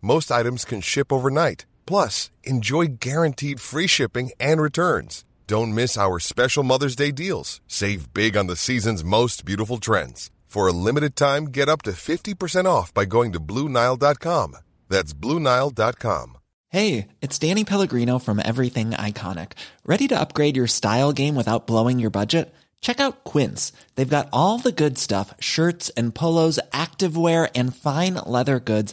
Most items can ship overnight. Plus, enjoy guaranteed free shipping and returns. Don't miss our special Mother's Day deals. Save big on the season's most beautiful trends. For a limited time, get up to 50% off by going to BlueNile.com. That's BlueNile.com. Hey, it's Danny Pellegrino from Everything Iconic. Ready to upgrade your style game without blowing your budget? Check out Quince. They've got all the good stuff, shirts and polos, activewear, and fine leather goods,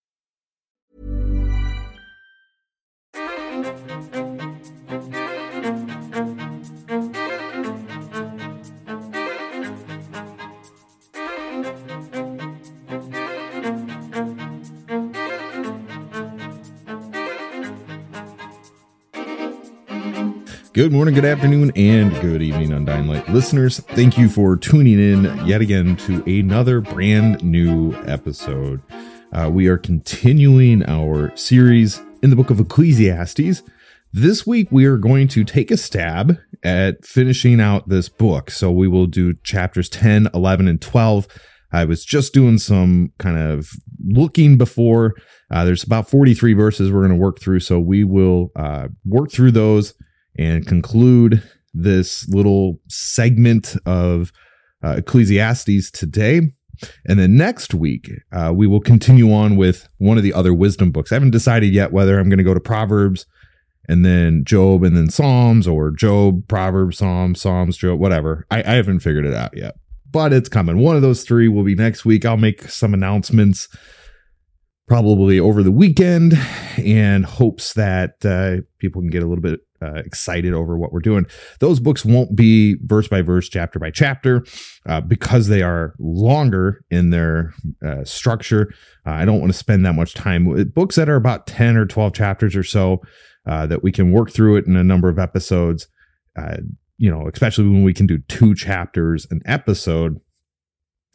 Good morning, good afternoon, and good evening, Undying Light listeners. Thank you for tuning in yet again to another brand new episode. We are continuing our series in the book of Ecclesiastes. This week, we are going to take a stab at finishing out this book. So we will do chapters 10, 11, and 12. I was just doing some kind of looking before. There's about 43 verses we're going to work through. So we will work through those and conclude this little segment of Ecclesiastes today. And then next week, we will continue on with one of the other wisdom books. I haven't decided yet whether I'm going to go to Proverbs and then Job and then Psalms, or Job, Proverbs, Psalms, Job, whatever. I haven't figured it out yet, but it's coming. One of those three will be next week. I'll make some announcements probably over the weekend in hopes that people can get a little bit excited over what we're doing. Those books won't be verse by verse, chapter by chapter, because they are longer in their structure. I don't want to spend that much time with books that are about 10 or 12 chapters or so, that we can work through it in a number of episodes. Especially when we can do two chapters an episode,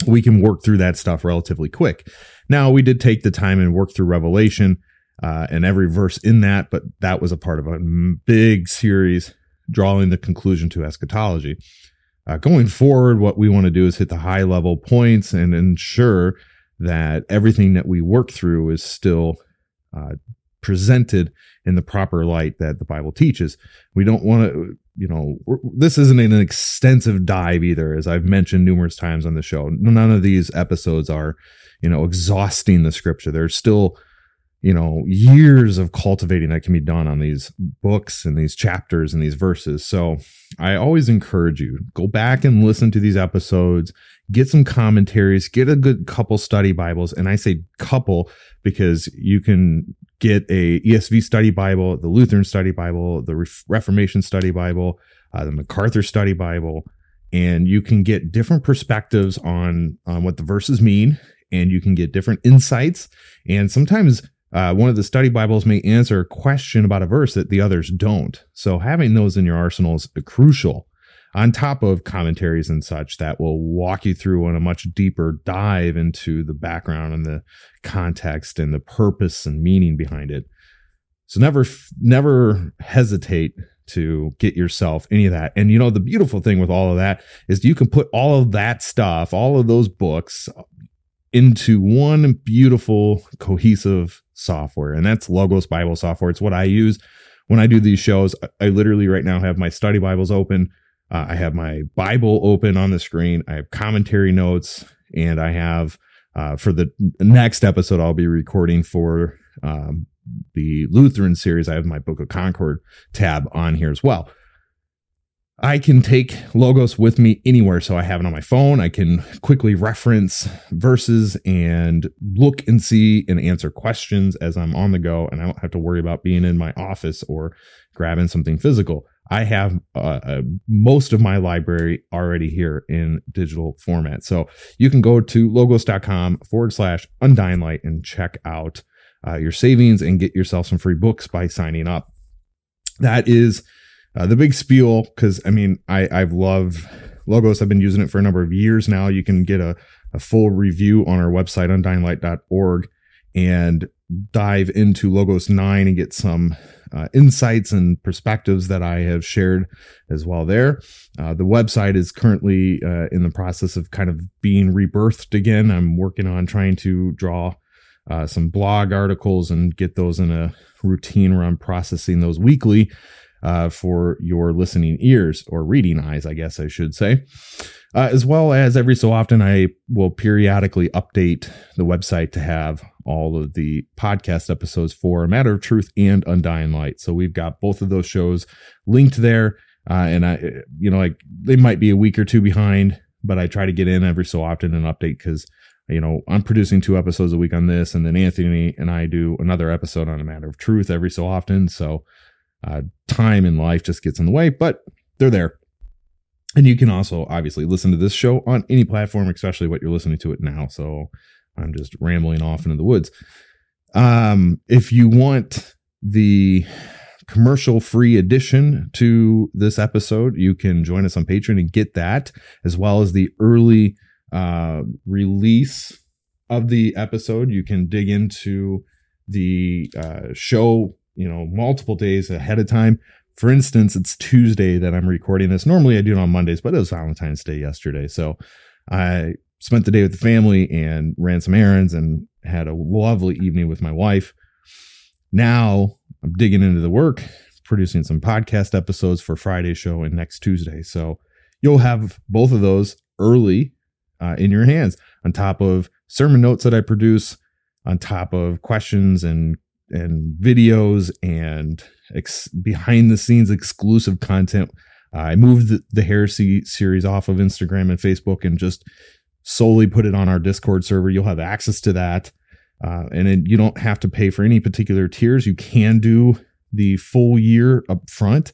we can work through that stuff relatively quick. Now, we did take the time and work through Revelation, and every verse in that, but that was a part of a big series drawing the conclusion to eschatology. Going forward, what we want to do is hit the high level points and ensure that everything that we work through is still presented in the proper light that the Bible teaches. We don't want to, this isn't an extensive dive either, as I've mentioned numerous times on the show. None of these episodes are, exhausting the scripture. There's still years of cultivating that can be done on these books and these chapters and these verses. So I always encourage you, go back and listen to these episodes, get some commentaries, get a good couple study Bibles. And I say couple because you can get a ESV study Bible, the Lutheran Study Bible, the Reformation Study Bible, the MacArthur Study Bible, and you can get different perspectives on what the verses mean, and you can get different insights. And sometimes one of the study Bibles may answer a question about a verse that the others don't. So having those in your arsenal is crucial, on top of commentaries and such that will walk you through on a much deeper dive into the background and the context and the purpose and meaning behind it. So never hesitate to get yourself any of that. And the beautiful thing with all of that is you can put all of that stuff, all of those books, into one beautiful, cohesive software. And that's Logos Bible software. It's what I use when I do these shows. I literally right now have my study Bibles open. I have my Bible open on the screen. I have commentary notes, and I have, for the next episode I'll be recording for the Lutheran series, I have my Book of Concord tab on here as well. I can take Logos with me anywhere. So I have it on my phone. I can quickly reference verses and look and see and answer questions as I'm on the go. And I don't have to worry about being in my office or grabbing something physical. I have most of my library already here in digital format. So you can go to logos.com/undying light and check out your savings and get yourself some free books by signing up. That is the big spiel, because I mean, I've loved Logos. I've been using it for a number of years now. You can get a full review on our website, undyinglight.org, and dive into Logos 9 and get some insights and perspectives that I have shared as well there. The website is currently in the process of kind of being rebirthed again. I'm working on trying to draw some blog articles and get those in a routine where I'm processing those weekly for your listening ears, or reading eyes, I guess I should say. As well as every so often, I will periodically update the website to have all of the podcast episodes for A Matter of Truth and Undying Light. So we've got both of those shows linked there. And I, you know, like they might be a week or two behind, but I try to get in every so often and update, because, you know, I'm producing 2 episodes a week on this, and then Anthony and I do another episode on A Matter of Truth every so often. So time in life just gets in the way, but they're there. And you can also obviously listen to this show on any platform, especially what you're listening to it now. So I'm just rambling off into the woods. If you want the commercial-free addition to this episode, you can join us on Patreon and get that, as well as the early release of the episode. You can dig into the show, you know, multiple days ahead of time. For instance, it's Tuesday that I'm recording this. Normally I do it on Mondays, but it was Valentine's Day yesterday. So I spent the day with the family and ran some errands and had a lovely evening with my wife. Now I'm digging into the work, producing some podcast episodes for Friday's show and next Tuesday. So you'll have both of those early in your hands, on top of sermon notes that I produce, on top of questions and videos and behind the scenes exclusive content. I moved the Heresy series off of Instagram and Facebook and just solely put it on our Discord server. You'll have access to that. And then you don't have to pay for any particular tiers. You can do the full year up front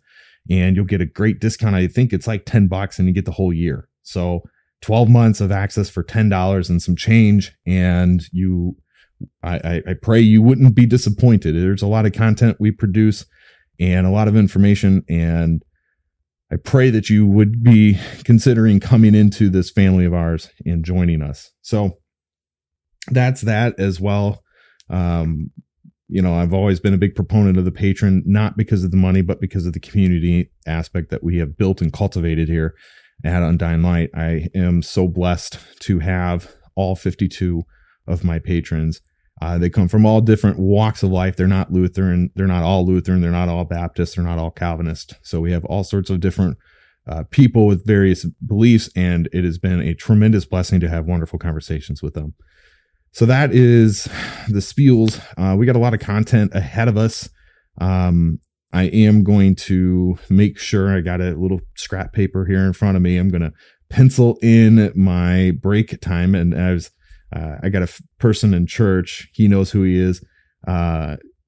and you'll get a great discount. I think it's like $10 and you get the whole year. So 12 months of access for $10 and some change. And you, I pray you wouldn't be disappointed. There's a lot of content we produce and a lot of information, and I pray that you would be considering coming into this family of ours and joining us. So that's that as well. You know, I've always been a big proponent of the patron, not because of the money, but because of the community aspect that we have built and cultivated here at Undying Light. I am so blessed to have all 52 of my patrons. They come from all different walks of life. They're not Lutheran. They're not all Lutheran. They're not all Baptist. They're not all Calvinist. So we have all sorts of different people with various beliefs, and it has been a tremendous blessing to have wonderful conversations with them. So that is the spiels. We got a lot of content ahead of us. I am going to make sure, I got a little scrap paper here in front of me. I'm going to pencil in my break time. And as I got a person in church. He knows who he is.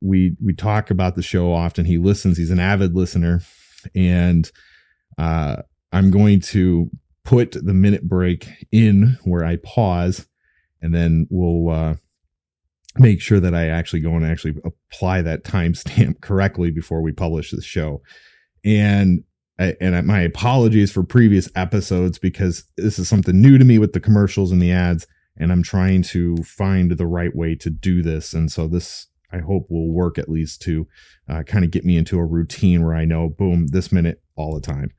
We talk about the show often. He listens. He's an avid listener. And I'm going to put the minute break in where I pause, and then we'll make sure that I actually go and actually apply that timestamp correctly before we publish this show. And my apologies for previous episodes, because this is something new to me with the commercials and the ads. And I'm trying to find the right way to do this. And so this, I hope, will work at least to kind of get me into a routine where I know, boom, this minute all the time.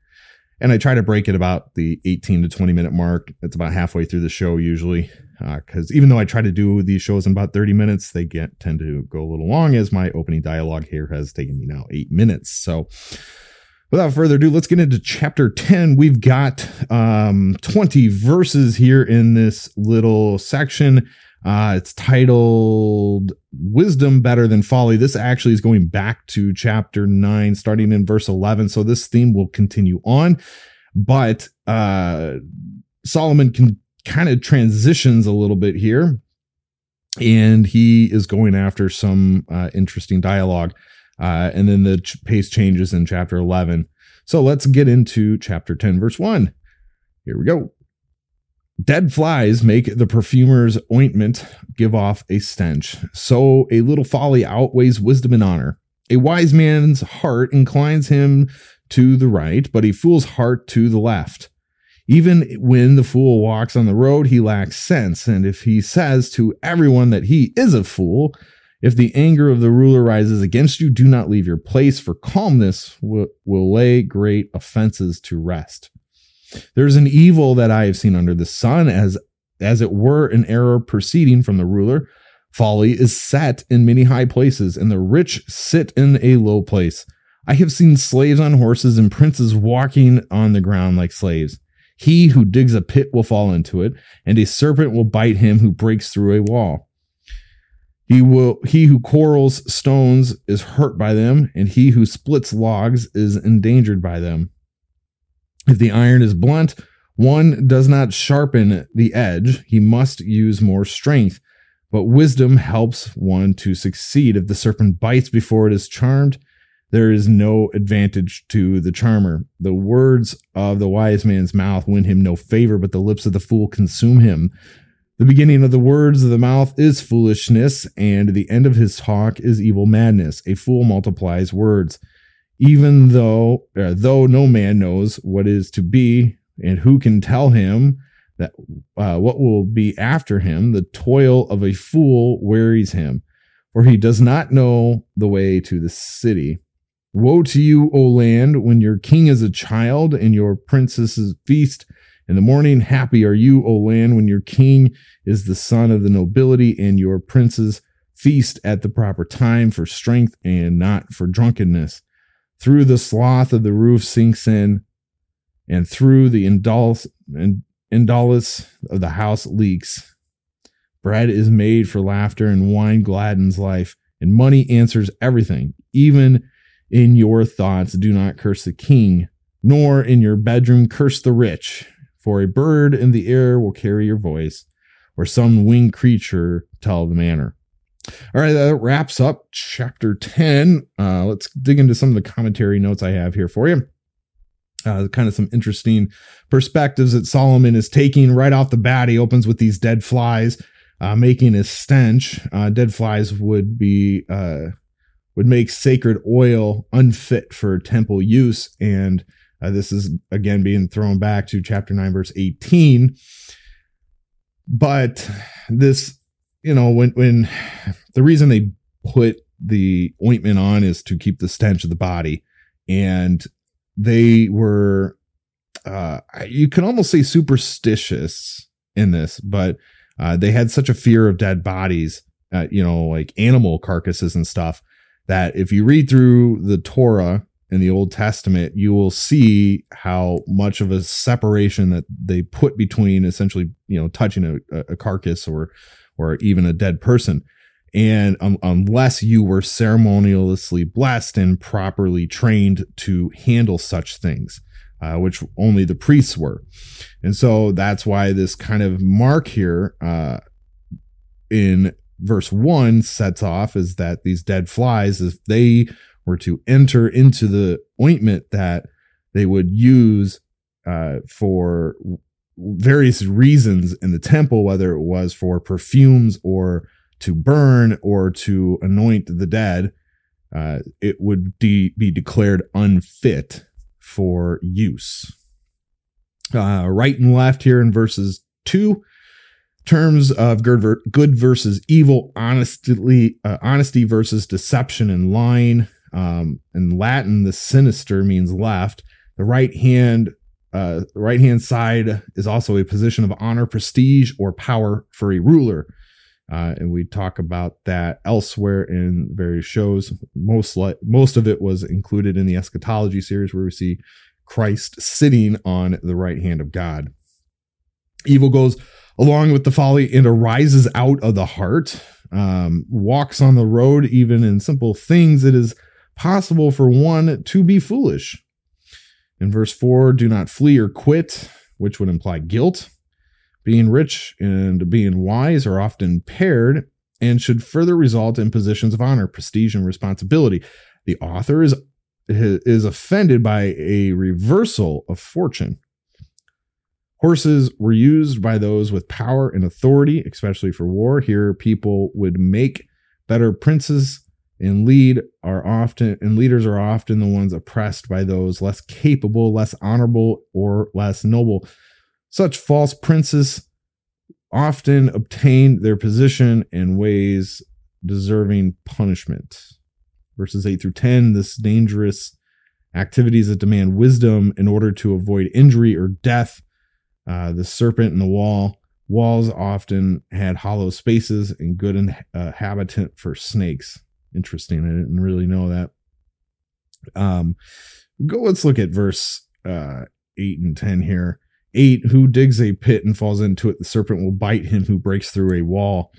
And I try to break it about the 18 to 20 minute mark. It's about halfway through the show usually, because even though I try to do these shows in about 30 minutes, they tend to go a little long, as my opening dialogue here has taken me now 8 minutes. So without further ado, let's get into chapter 10. We've got 20 verses here in this little section. It's titled Wisdom Better Than Folly. This actually is going back to chapter 9, starting in verse 11. So this theme will continue on. But Solomon can kind of transitions a little bit here. And he is going after some interesting dialogue. And then the pace changes in chapter 11. So let's get into chapter 10, verse 1. Here we go. Dead flies make the perfumer's ointment give off a stench. So a little folly outweighs wisdom and honor. A wise man's heart inclines him to the right, but a fool's heart to the left. Even when the fool walks on the road, he lacks sense. And if he says to everyone that he is a fool, if the anger of the ruler rises against you, do not leave your place, for calmness will lay great offenses to rest. There's an evil that I have seen under the sun, as it were an error proceeding from the ruler. Folly is set in many high places, and the rich sit in a low place. I have seen slaves on horses and princes walking on the ground like slaves. He who digs a pit will fall into it, and a serpent will bite him who breaks through a wall. He who quarrels stones is hurt by them, and he who splits logs is endangered by them. If the iron is blunt, one does not sharpen the edge. He must use more strength, but wisdom helps one to succeed. If the serpent bites before it is charmed, there is no advantage to the charmer. The words of the wise man's mouth win him no favor, but the lips of the fool consume him. The beginning of the words of the mouth is foolishness, and the end of his talk is evil madness. A fool multiplies words. Even though no man knows what is to be, and who can tell him that what will be after him, the toil of a fool wearies him, for he does not know the way to the city. Woe to you, O land, when your king is a child and your princesses feast in the morning. Happy are you, O land, when your king is the son of the nobility and your princes feast at the proper time for strength and not for drunkenness. Through the sloth of the roof sinks in, and through the indolence of the house leaks. Bread is made for laughter, and wine gladdens life, and money answers everything. Even in your thoughts, do not curse the king, nor in your bedroom curse the rich, for a bird in the air will carry your voice, or some winged creature tell the manner. All right, that wraps up chapter 10. Let's dig into some of the commentary notes I have here for you. Kind of some interesting perspectives that Solomon is taking right off the bat. He opens with these dead flies making a stench. Dead flies would make sacred oil unfit for temple use, and this is again being thrown back to chapter 9, verse 18. But this, you know, when the reason they put the ointment on is to keep the stench of the body, and they were, you can almost say superstitious in this, but they had such a fear of dead bodies, you know, like animal carcasses and stuff, that if you read through the Torah in the Old Testament, you will see how much of a separation that they put between essentially, you know, touching a carcass or even a dead person. And unless you were ceremoniously blessed and properly trained to handle such things, which only the priests were. And so that's why this kind of mark here in verse 1 sets off is that these dead flies, if they were to enter into the ointment that they would use for various reasons in the temple, whether it was for perfumes or to burn or to anoint the dead, it would be declared unfit for use. Right and left here in verses 2, terms of good versus evil, honesty versus deception and lying. In Latin, the sinister means left. The right hand side is also a position of honor, prestige, or power for a ruler. And we talk about that elsewhere in various shows. Most of it was included in the eschatology series, where we see Christ sitting on the right hand of God. Evil goes along with the folly, and arises out of the heart. Walks on the road, even in simple things, it is possible for one to be foolish. In verse 4, do not flee or quit, which would imply guilt. Being rich and being wise are often paired and should further result in positions of honor, prestige, and responsibility. The author is offended by a reversal of fortune. Horses were used by those with power and authority, especially for war. Here, people would make better princes, and leaders are often the ones oppressed by those less capable, less honorable, or less noble. Such false princes often obtained their position in ways deserving punishment. Verses 8 through 10, this dangerous activities that demand wisdom in order to avoid injury or death. The serpent in the walls often had hollow spaces and good habitat for snakes. Interesting. I didn't really know that. Let's look at verse 8 and 10 here. 8, who digs a pit and falls into it, the serpent will bite him who breaks through a wall.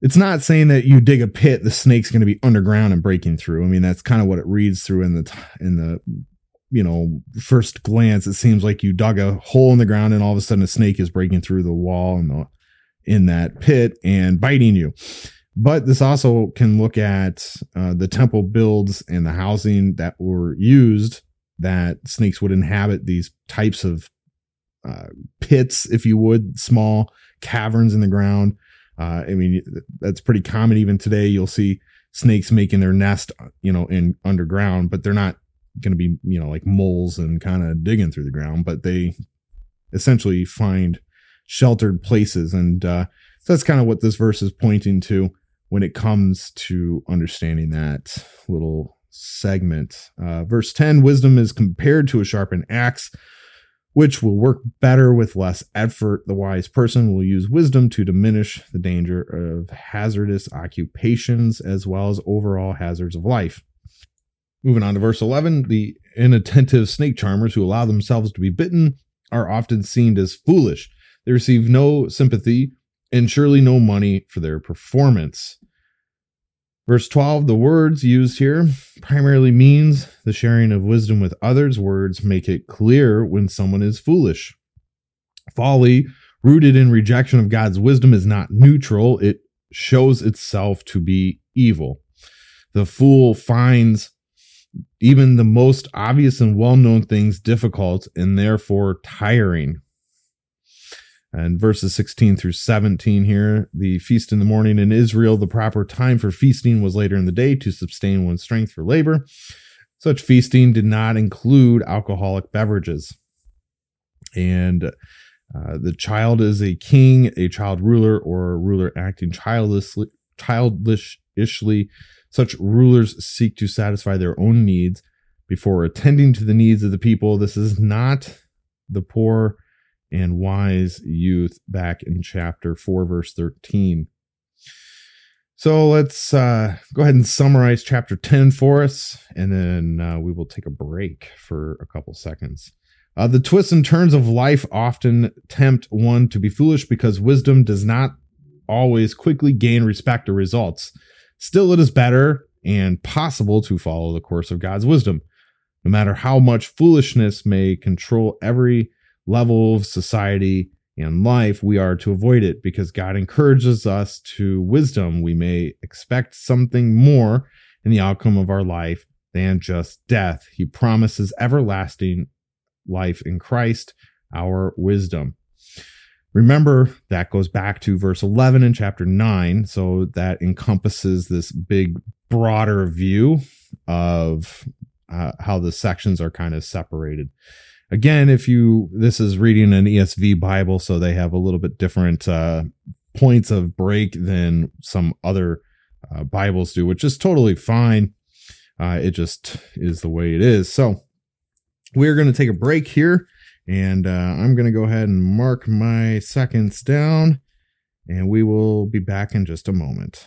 It's not saying that you dig a pit, the snake's going to be underground and breaking through. I mean, that's kind of what it reads through in the first glance. It seems like you dug a hole in the ground and all of a sudden a snake is breaking through the wall in that pit and biting you. But this also can look at the temple builds and the housing that were used, that snakes would inhabit these types of pits, if you would, small caverns in the ground. That's pretty common even today. You'll see snakes making their nest, in underground, but they're not going to be, like moles and kind of digging through the ground, but they essentially find sheltered places. And so that's kind of what this verse is pointing to when it comes to understanding that little segment. Verse 10, wisdom is compared to a sharpened axe, which will work better with less effort. The wise person will use wisdom to diminish the danger of hazardous occupations as well as overall hazards of life. Moving on to verse 11, the inattentive snake charmers who allow themselves to be bitten are often seen as foolish. They receive no sympathy and surely no money for their performance. Verse 12, the words used here primarily means the sharing of wisdom with others. Words make it clear when someone is foolish. Folly, rooted in rejection of God's wisdom, is not neutral. It shows itself to be evil. The fool finds even the most obvious and well-known things difficult and therefore tiring. And verses 16 through 17 here, the feast in the morning in Israel, the proper time for feasting was later in the day to sustain one's strength for labor. Such feasting did not include alcoholic beverages. And the child is a king, a child ruler, or a ruler acting childishly. Such rulers seek to satisfy their own needs before attending to the needs of the people. This is not the poor and wise youth back in chapter 4, verse 13. So let's go ahead and summarize chapter 10 for us, and then we will take a break for a couple seconds. The twists and turns of life often tempt one to be foolish because wisdom does not always quickly gain respect or results. Still, it is better and possible to follow the course of God's wisdom, no matter how much foolishness may control every level of society and life. We are to avoid it because God encourages us to wisdom. We may expect something more in the outcome of our life than just death. He promises everlasting life in Christ, our wisdom. Remember, that goes back to verse 11 in chapter 9, so that encompasses this big, broader view of how the sections are kind of separated. Again, this is reading an ESV Bible, so they have a little bit different points of break than some other Bibles do, which is totally fine. It just is the way it is. So we're going to take a break here, and I'm going to go ahead and mark my seconds down, and we will be back in just a moment.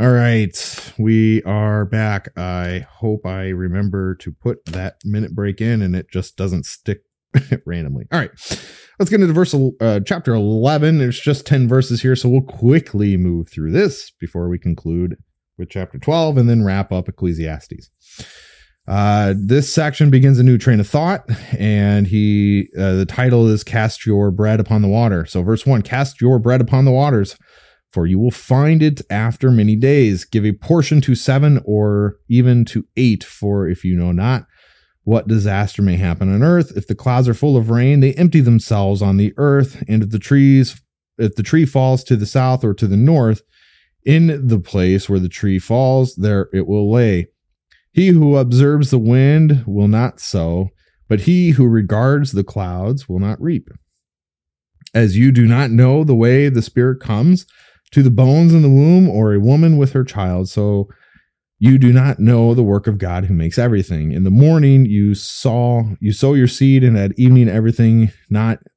All right, we are back. I hope I remember to put that minute break in and it just doesn't stick randomly. All right, let's get into verse chapter 11. There's just 10 verses here, so we'll quickly move through this before we conclude with chapter 12 and then wrap up Ecclesiastes. This section begins a new train of thought, and the title is Cast Your Bread Upon the Water. So verse 1, cast your bread upon the waters, for you will find it after many days. Give a portion to 7 or even to 8, for if you know not what disaster may happen on earth. If the clouds are full of rain, they empty themselves on the earth. And if the tree falls to the south or to the north, in the place where the tree falls, there it will lay. He who observes the wind will not sow, but he who regards the clouds will not reap. As you do not know the way the Spirit comes to the bones in the womb, or a woman with her child, so you do not know the work of God who makes everything. In the morning you sow your seed, and at evening everything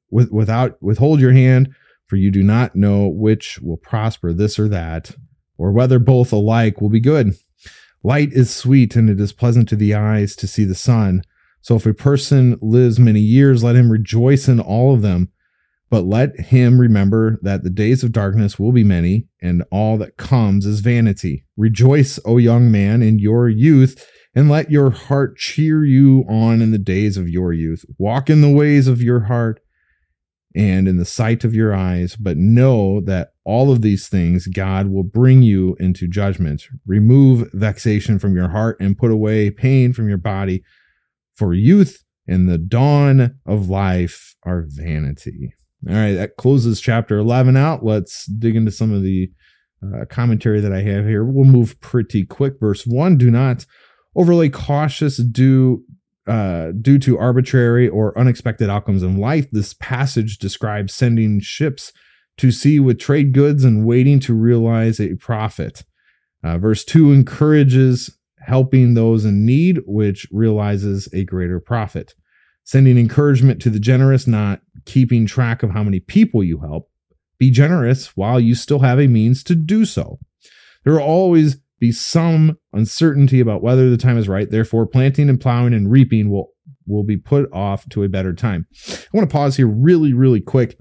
without withhold your hand, for you do not know which will prosper, this or that, or whether both alike will be good. Light is sweet, and it is pleasant to the eyes to see the sun. So if a person lives many years, let him rejoice in all of them. But let him remember that the days of darkness will be many, and all that comes is vanity. Rejoice, O young man, in your youth, and let your heart cheer you on in the days of your youth. Walk in the ways of your heart and in the sight of your eyes, but know that all of these things God will bring you into judgment. Remove vexation from your heart and put away pain from your body, for youth and the dawn of life are vanity. All right, that closes chapter 11 out. Let's dig into some of the commentary that I have here. We'll move pretty quick. Verse 1, do not overly cautious due to arbitrary or unexpected outcomes in life. This passage describes sending ships to sea with trade goods and waiting to realize a profit. Verse 2 encourages helping those in need, which realizes a greater profit. Sending encouragement to the generous, not keeping track of how many people you help. Be generous while you still have a means to do so. There will always be some uncertainty about whether the time is right. Therefore, planting and plowing and reaping will be put off to a better time. I want to pause here really, really quick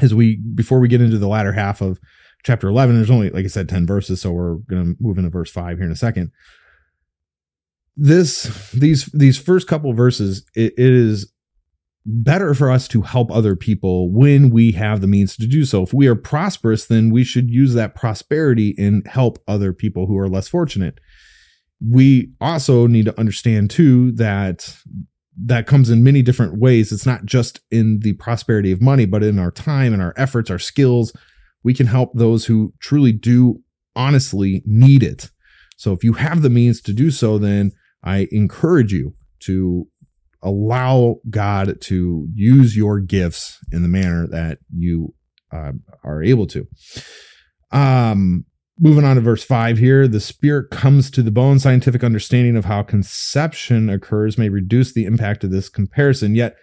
before we get into the latter half of chapter 11. There's only, like I said, 10 verses, so we're going to move into verse 5 here in a second. These first couple verses, it is better for us to help other people when we have the means to do so. If we are prosperous, then we should use that prosperity and help other people who are less fortunate. we also need to understand too that that comes in many different ways. It's not just in the prosperity of money, but in our time and our efforts, our skills. We can help those who truly do honestly need it. So if you have the means to do so, then I encourage you to allow God to use your gifts in the manner that you are able to. Moving on to verse 5 here, the Spirit comes to the bone. Scientific understanding of how conception occurs may reduce the impact of this comparison, yet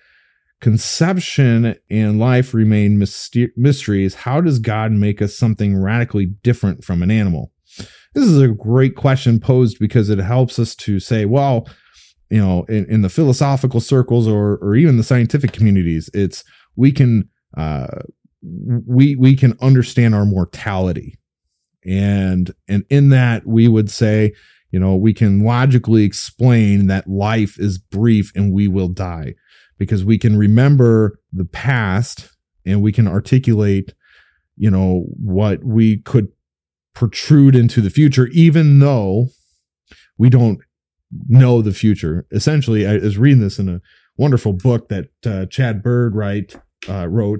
conception and life remain mysteries. How does God make us something radically different from an animal? This is a great question posed because it helps us to say, well, you know, in the philosophical circles or even the scientific communities, it's we can understand our mortality. And in that we would say, you know, we can logically explain that life is brief and we will die because we can remember the past and we can articulate, you know, what we could protrude into the future, even though we don't know the future. Essentially, I was reading this in a wonderful book that Chad Bird wrote.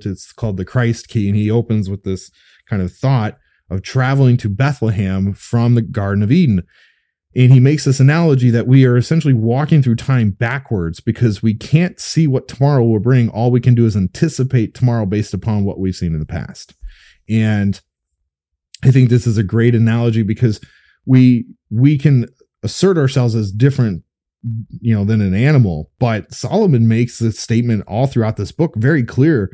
It's called The Christ Key, and he opens with this kind of thought of traveling to Bethlehem from the Garden of Eden. And he makes this analogy that we are essentially walking through time backwards because we can't see what tomorrow will bring. All we can do is anticipate tomorrow based upon what we've seen in the past. And I think this is a great analogy because we can assert ourselves as different, you know, than an animal. But Solomon makes this statement all throughout this book very clear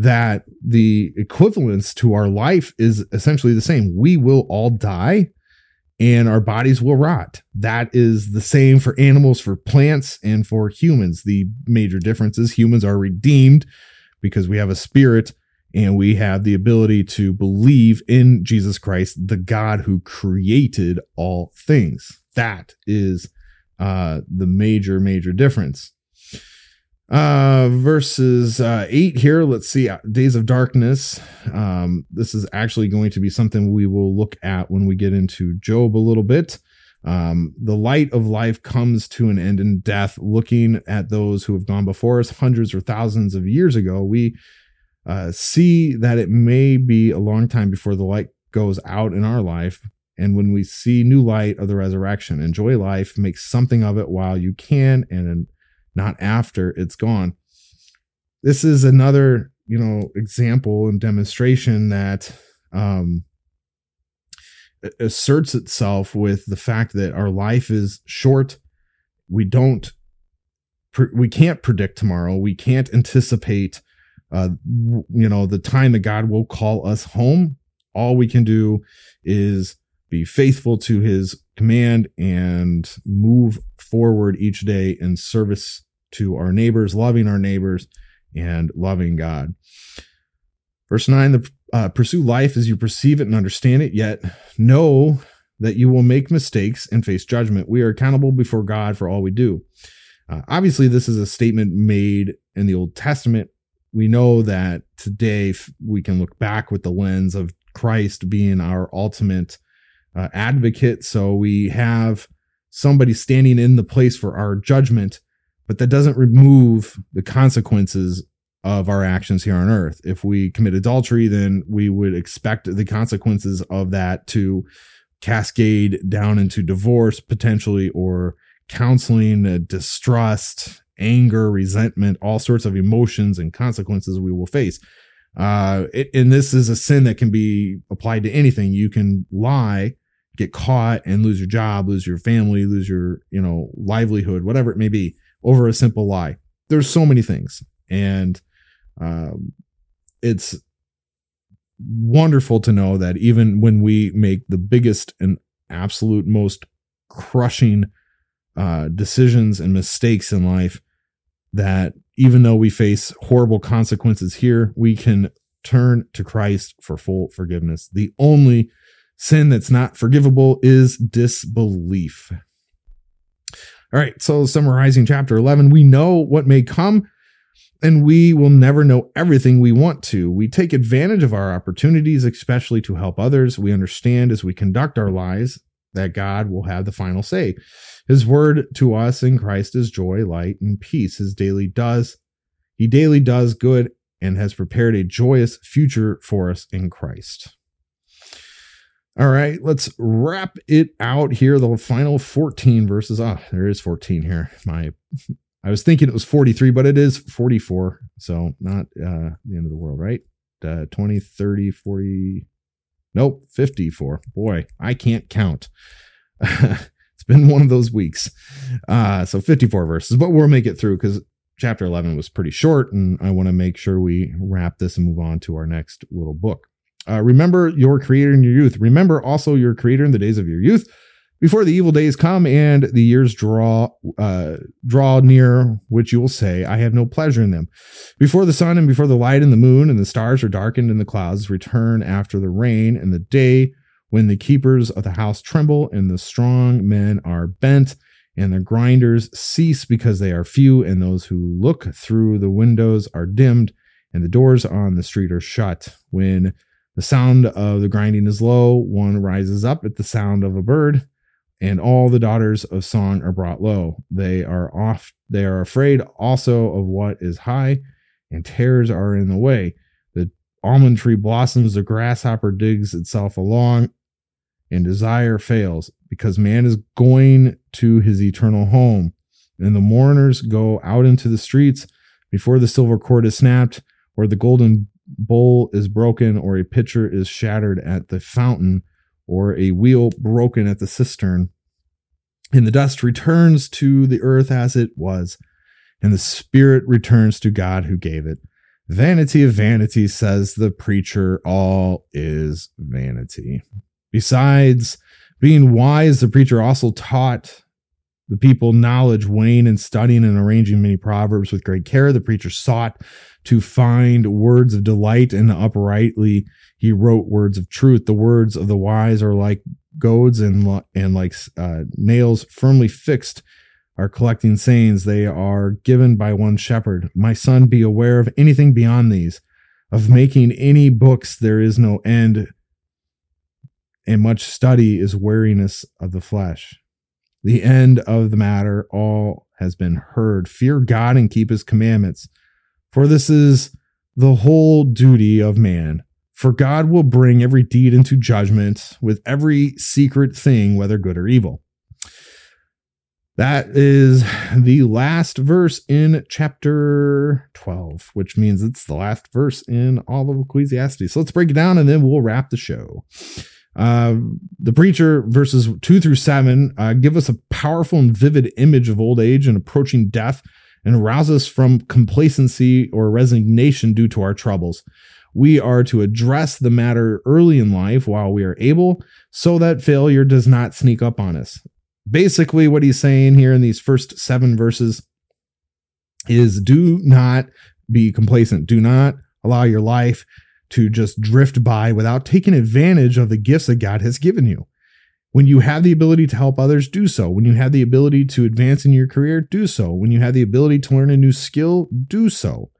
that the equivalence to our life is essentially the same. We will all die and our bodies will rot. That is the same for animals, for plants, and for humans. The major difference is humans are redeemed because we have a spirit and we have the ability to believe in Jesus Christ, the God who created all things. That is the major, major difference. Verses 8 here, let's see, days of darkness. This is actually going to be something we will look at when we get into Job a little bit. The light of life comes to an end in death. Looking at those who have gone before us hundreds or thousands of years ago, we see that it may be a long time before the light goes out in our life. And when we see new light of the resurrection, enjoy life, make something of it while you can, and not after it's gone. This is another, you know, example and demonstration that asserts itself with the fact that our life is short. We can't predict tomorrow. We can't anticipate, you know, the time that God will call us home. All we can do is be faithful to his command and move forward each day in service to our neighbors, loving our neighbors, and loving God. Verse 9, pursue life as you perceive it and understand it, yet know that you will make mistakes and face judgment. We are accountable before God for all we do. Obviously, this is a statement made in the Old Testament. We know that today we can look back with the lens of Christ being our ultimate advocate. So we have somebody standing in the place for our judgment, but that doesn't remove the consequences of our actions here on earth. If we commit adultery, then we would expect the consequences of that to cascade down into divorce potentially, or counseling, distrust, anger, resentment, all sorts of emotions and consequences we will face. And this is a sin that can be applied to anything. You can lie, get caught, and lose your job, lose your family, lose your, you know, livelihood, whatever it may be, over a simple lie. There's so many things. And it's wonderful to know that even when we make the biggest and absolute most crushing decisions and mistakes in life, that even though we face horrible consequences here, we can turn to Christ for full forgiveness. The only sin that's not forgivable is disbelief. All right, so summarizing chapter 11, we know what may come, and we will never know everything we want to. We take advantage of our opportunities, especially to help others. We understand as we conduct our lives that God will have the final say. His word to us in Christ is joy, light, and peace. He daily does good and has prepared a joyous future for us in Christ. All right, let's wrap it out here. The final 14 verses. There is 14 here. I was thinking it was 43, but it is 44. So not the end of the world, right? 20, 30, 40. Nope, 54. Boy, I can't count. It's been one of those weeks. So 54 verses, but we'll make it through because chapter 11 was pretty short, and I want to make sure we wrap this and move on to our next little book. Remember your Creator in your youth. Remember also your Creator in the days of your youth, before the evil days come and the years draw near, which you will say, I have no pleasure in them. Before the sun and before the light and the moon and the stars are darkened and the clouds return after the rain and the day when the keepers of the house tremble and the strong men are bent and the grinders cease because they are few and those who look through the windows are dimmed and the doors on the street are shut. When the sound of the grinding is low, one rises up at the sound of a bird. And all the daughters of song are brought low. They are afraid also of what is high, and terrors are in the way. The almond tree blossoms, the grasshopper digs itself along, and desire fails, because man is going to his eternal home. And the mourners go out into the streets before the silver cord is snapped, or the golden bowl is broken, or a pitcher is shattered at the fountain, or a wheel broken at the cistern. And the dust returns to the earth as it was, and the spirit returns to God who gave it. Vanity of vanity, says the preacher, all is vanity. Besides being wise, the preacher also taught the people knowledge, weighing and studying and arranging many proverbs with great care. The preacher sought to find words of delight, and uprightly he wrote words of truth. The words of the wise are like goads and like nails firmly fixed are collecting sayings. They are given by one shepherd. My son, be aware of anything beyond these. Of making any books there is no end, and much study is weariness of the flesh. The end of the matter, all has been heard. Fear God and keep his commandments, for this is the whole duty of man. For God will bring every deed into judgment with every secret thing, whether good or evil. That is the last verse in chapter 12, which means it's the last verse in all of Ecclesiastes. So let's break it down and then we'll wrap the show. The preacher, verses 2-7, give us a powerful and vivid image of old age and approaching death, and arouse us from complacency or resignation due to our troubles. We are to address the matter early in life while we are able, so that failure does not sneak up on us. Basically, what he's saying here in these first 7 verses is do not be complacent. Do not allow your life to just drift by without taking advantage of the gifts that God has given you. When you have the ability to help others, do so. When you have the ability to advance in your career, do so. When you have the ability to learn a new skill, do so.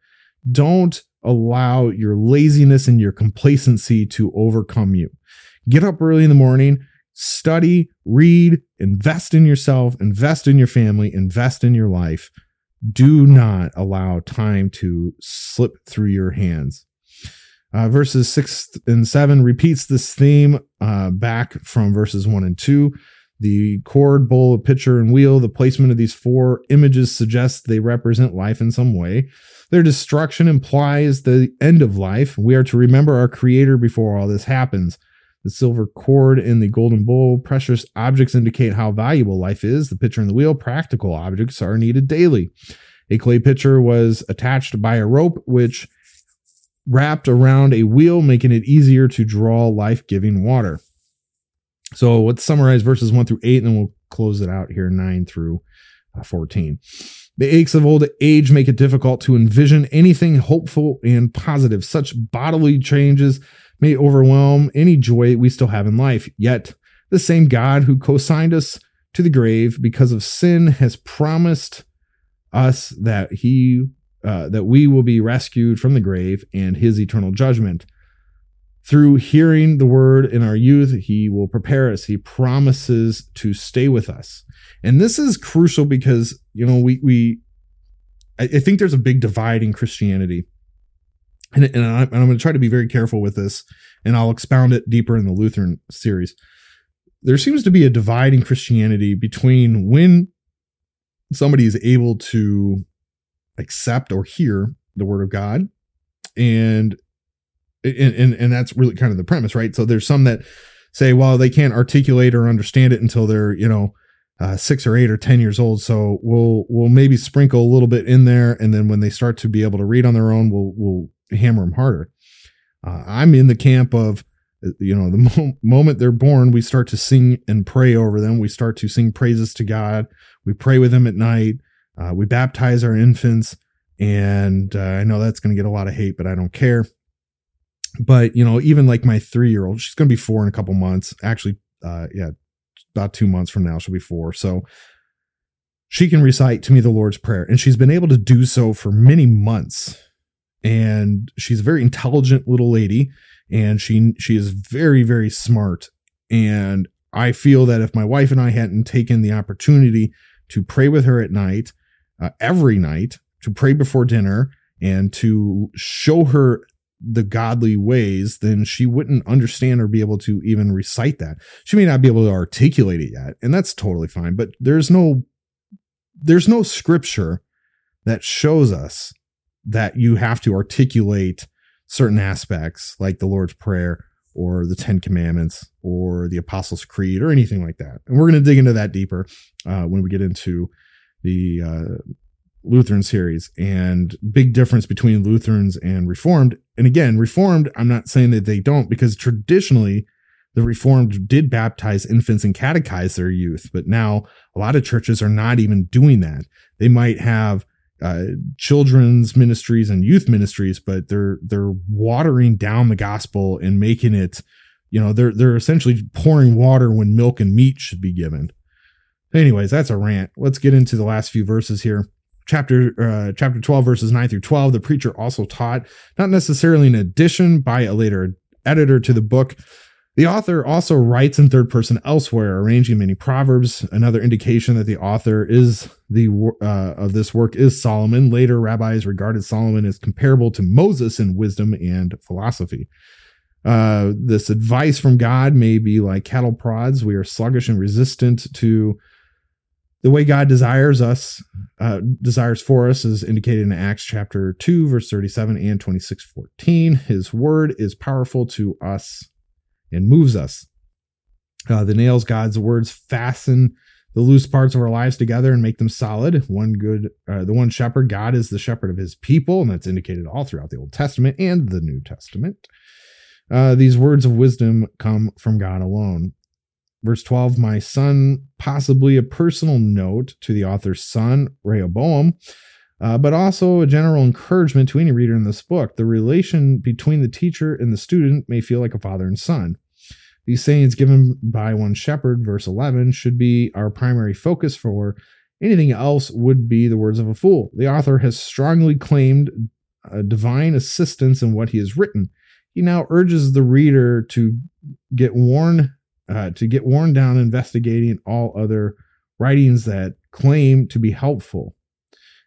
Don't allow your laziness and your complacency to overcome you. Get up early in the morning, study, read, invest in yourself, invest in your family, invest in your life. Do not allow time to slip through your hands. Verses 6 and 7 repeats this theme back from verses 1 and 2. The cord, bowl, pitcher, and wheel, the placement of these 4 images suggests they represent life in some way. Their destruction implies the end of life. We are to remember our Creator before all this happens. The silver cord and the golden bowl, precious objects, indicate how valuable life is. The pitcher and the wheel, practical objects, are needed daily. A clay pitcher was attached by a rope, which wrapped around a wheel, making it easier to draw life-giving water. So let's summarize verses 1-8, and then we'll close it out here, 9-14. The aches of old age make it difficult to envision anything hopeful and positive. Such bodily changes may overwhelm any joy we still have in life. Yet the same God who consigned us to the grave because of sin has promised us that that we will be rescued from the grave and his eternal judgment. Through hearing the word in our youth, he will prepare us. He promises to stay with us. And this is crucial because, you know, I think there's a big divide in Christianity. And I'm going to try to be very careful with this, and I'll expound it deeper in the Lutheran series. There seems to be a divide in Christianity between when somebody is able to accept or hear the word of God and that's really kind of the premise, right? So there's some that say, well, they can't articulate or understand it until they're, 6 or 8 or 10 years old. So we'll maybe sprinkle a little bit in there, and then when they start to be able to read on their own, we'll hammer them harder. I'm in the camp of, the moment they're born, we start to sing and pray over them. We start to sing praises to God. We pray with them at night. We baptize our infants, and I know that's going to get a lot of hate, but I don't care. But, even like my 3-year-old, she's going to be 4 in a couple months. Actually, about 2 months from now, she'll be 4. So she can recite to me the Lord's Prayer, and she's been able to do so for many months. And she's a very intelligent little lady, and she is very, very smart. And I feel that if my wife and I hadn't taken the opportunity to pray with her at night, every night, to pray before dinner and to show her the godly ways, then she wouldn't understand or be able to even recite that. She may not be able to articulate it yet, and that's totally fine, but there's no scripture that shows us that you have to articulate certain aspects like the Lord's Prayer or the Ten Commandments or the Apostles' Creed or anything like that. And we're going to dig into that deeper when we get into the Lutheran series, and big difference between Lutherans and Reformed. And again, Reformed, I'm not saying that they don't, because traditionally the Reformed did baptize infants and catechize their youth. But now a lot of churches are not even doing that. They might have children's ministries and youth ministries, but they're watering down the gospel and making it, they're essentially pouring water when milk and meat should be given. Anyways, that's a rant. Let's get into the last few verses here. Chapter 12, verses 9 through 12, the preacher also taught, not necessarily an addition by a later editor to the book. The author also writes in third person elsewhere, arranging many proverbs. Another indication that the author is of this work is Solomon. Later, rabbis regarded Solomon as comparable to Moses in wisdom and philosophy. This advice from God may be like cattle prods. We are sluggish and resistant to the way God desires for us is indicated in Acts chapter 2, verse 37 and 26:14. His word is powerful to us and moves us. The nails, God's words, fasten the loose parts of our lives together and make them solid. The one shepherd, God is the shepherd of his people, and that's indicated all throughout the Old Testament and the New Testament. These words of wisdom come from God alone. Verse 12, my son, possibly a personal note to the author's son, Rehoboam, but also a general encouragement to any reader in this book. The relation between the teacher and the student may feel like a father and son. These sayings given by one shepherd, verse 11, should be our primary focus, for anything else would be the words of a fool. The author has strongly claimed a divine assistance in what he has written. He now urges the reader to get worn down investigating all other writings that claim to be helpful.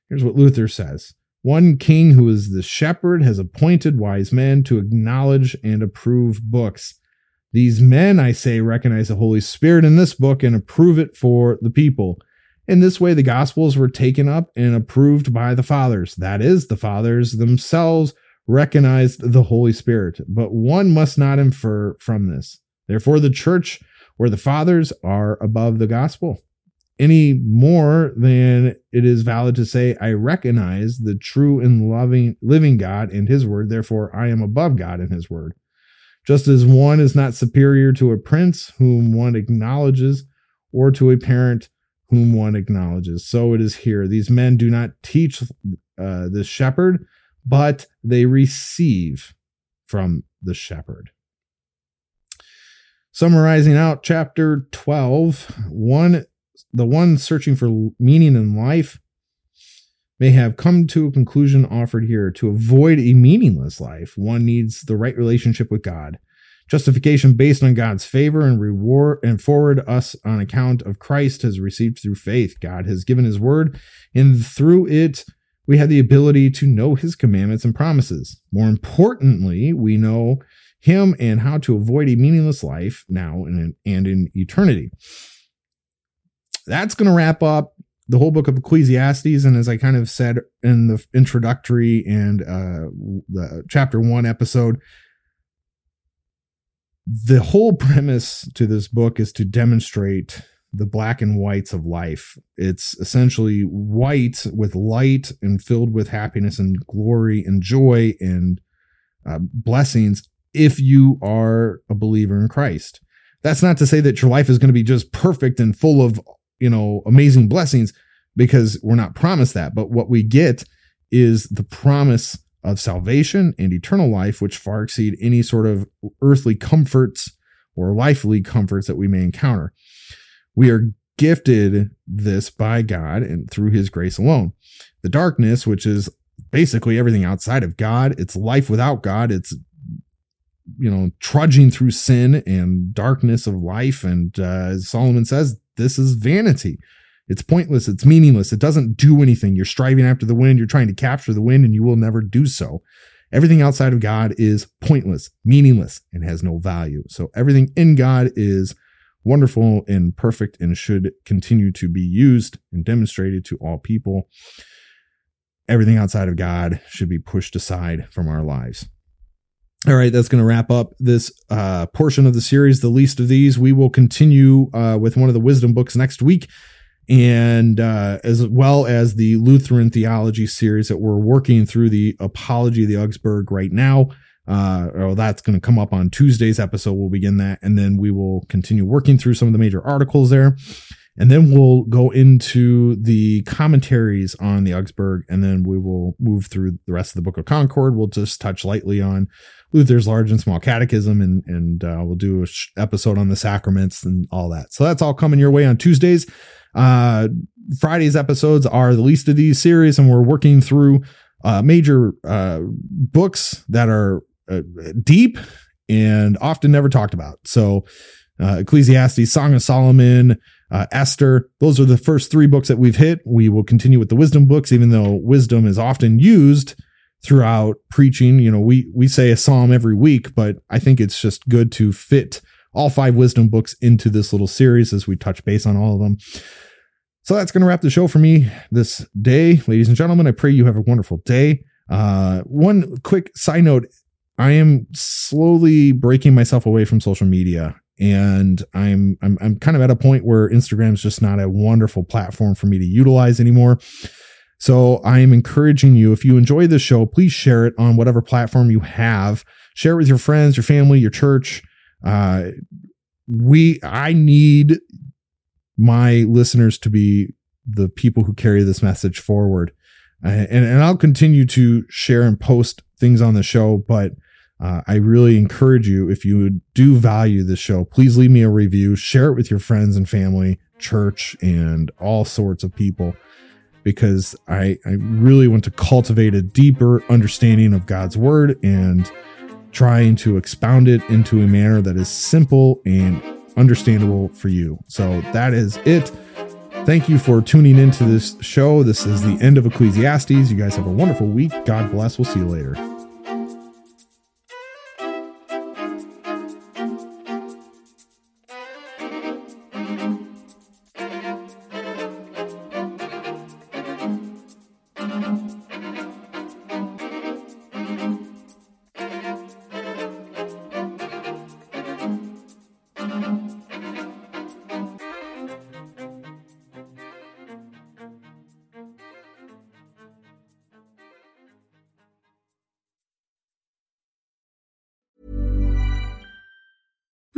Here's what Luther says. One king who is the shepherd has appointed wise men to acknowledge and approve books. These men, I say, recognize the Holy Spirit in this book and approve it for the people. In this way, the Gospels were taken up and approved by the fathers. That is, the fathers themselves recognized the Holy Spirit. But one must not infer from this, therefore, the church or the fathers are above the gospel, any more than it is valid to say, I recognize the true and living God and his word. Therefore, I am above God and his word. Just as one is not superior to a prince whom one acknowledges, or to a parent whom one acknowledges, so it is here. These men do not teach the shepherd, but they receive from the shepherd. Summarizing out chapter 12, the one searching for meaning in life may have come to a conclusion offered here. To avoid a meaningless life, one needs the right relationship with God. Justification based on God's favor and reward and forward us on account of Christ has received through faith. God has given his word, and through it, we have the ability to know his commandments and promises. More importantly, we know him and how to avoid a meaningless life now and in eternity. That's going to wrap up the whole book of Ecclesiastes. And as I kind of said in the introductory and the chapter 1 episode, the whole premise to this book is to demonstrate the black and whites of life. It's essentially white with light and filled with happiness and glory and joy and blessings if you are a believer in Christ. That's not to say that your life is going to be just perfect and full of, you know, amazing blessings, because we're not promised that. But what we get is the promise of salvation and eternal life, which far exceed any sort of earthly comforts or lifely comforts that we may encounter. We are gifted this by God and through his grace alone. The darkness, which is basically everything outside of God, it's life without God. It's, you know, trudging through sin and darkness of life. And as Solomon says, this is vanity. It's pointless. It's meaningless. It doesn't do anything. You're striving after the wind. You're trying to capture the wind, and you will never do so. Everything outside of God is pointless, meaningless, and has no value. So everything in God is wonderful and perfect and should continue to be used and demonstrated to all people. Everything outside of God should be pushed aside from our lives. All right, that's going to wrap up this portion of the series, The Least of These. We will continue with one of the wisdom books next week, and as well as the Lutheran theology series that we're working through, the Apology of the Augsburg right now. That's going to come up on Tuesday's episode. We'll begin that, and then we will continue working through some of the major articles there. And then we'll go into the commentaries on the Augsburg, and then we will move through the rest of the Book of Concord. We'll just touch lightly on Luther's large and small catechism, and we'll do an episode on the sacraments and all that. So that's all coming your way on Tuesdays. Friday's episodes are The Least of These series, and we're working through major books that are deep and often never talked about. So Ecclesiastes, Song of Solomon, Esther, those are the first three books that we've hit. We will continue with the wisdom books, even though wisdom is often used throughout preaching. You know, we say a psalm every week, but I think it's just good to fit all five wisdom books into this little series as we touch base on all of them. So that's going to wrap the show for me this day. Ladies and gentlemen, I pray you have a wonderful day. One quick side note. I am slowly breaking myself away from social media, and I'm kind of at a point where Instagram is just not a wonderful platform for me to utilize anymore. So I am encouraging you, if you enjoy this show, please share it on whatever platform you have. Share it with your friends, your family, your church. I need my listeners to be the people who carry this message forward. And I'll continue to share and post things on the show, but I really encourage you, if you do value the show, please leave me a review, share it with your friends and family, church, and all sorts of people, because I really want to cultivate a deeper understanding of God's word and trying to expound it into a manner that is simple and understandable for you. So that is it. Thank you for tuning into this show. This is the end of Ecclesiastes. You guys have a wonderful week. God bless. We'll see you later.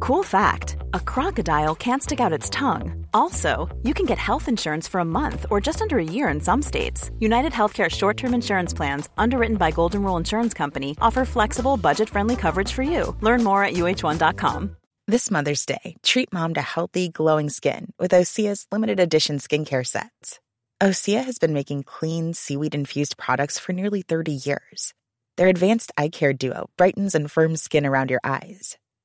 Cool fact, a crocodile can't stick out its tongue. Also, you can get health insurance for a month or just under a year in some states. United Healthcare short-term insurance plans, underwritten by Golden Rule Insurance Company, offer flexible, budget-friendly coverage for you. Learn more at uh1.com. This Mother's Day, treat mom to healthy, glowing skin with Osea's limited edition skincare sets. Osea has been making clean, seaweed-infused products for nearly 30 years. Their advanced eye care duo brightens and firms skin around your eyes,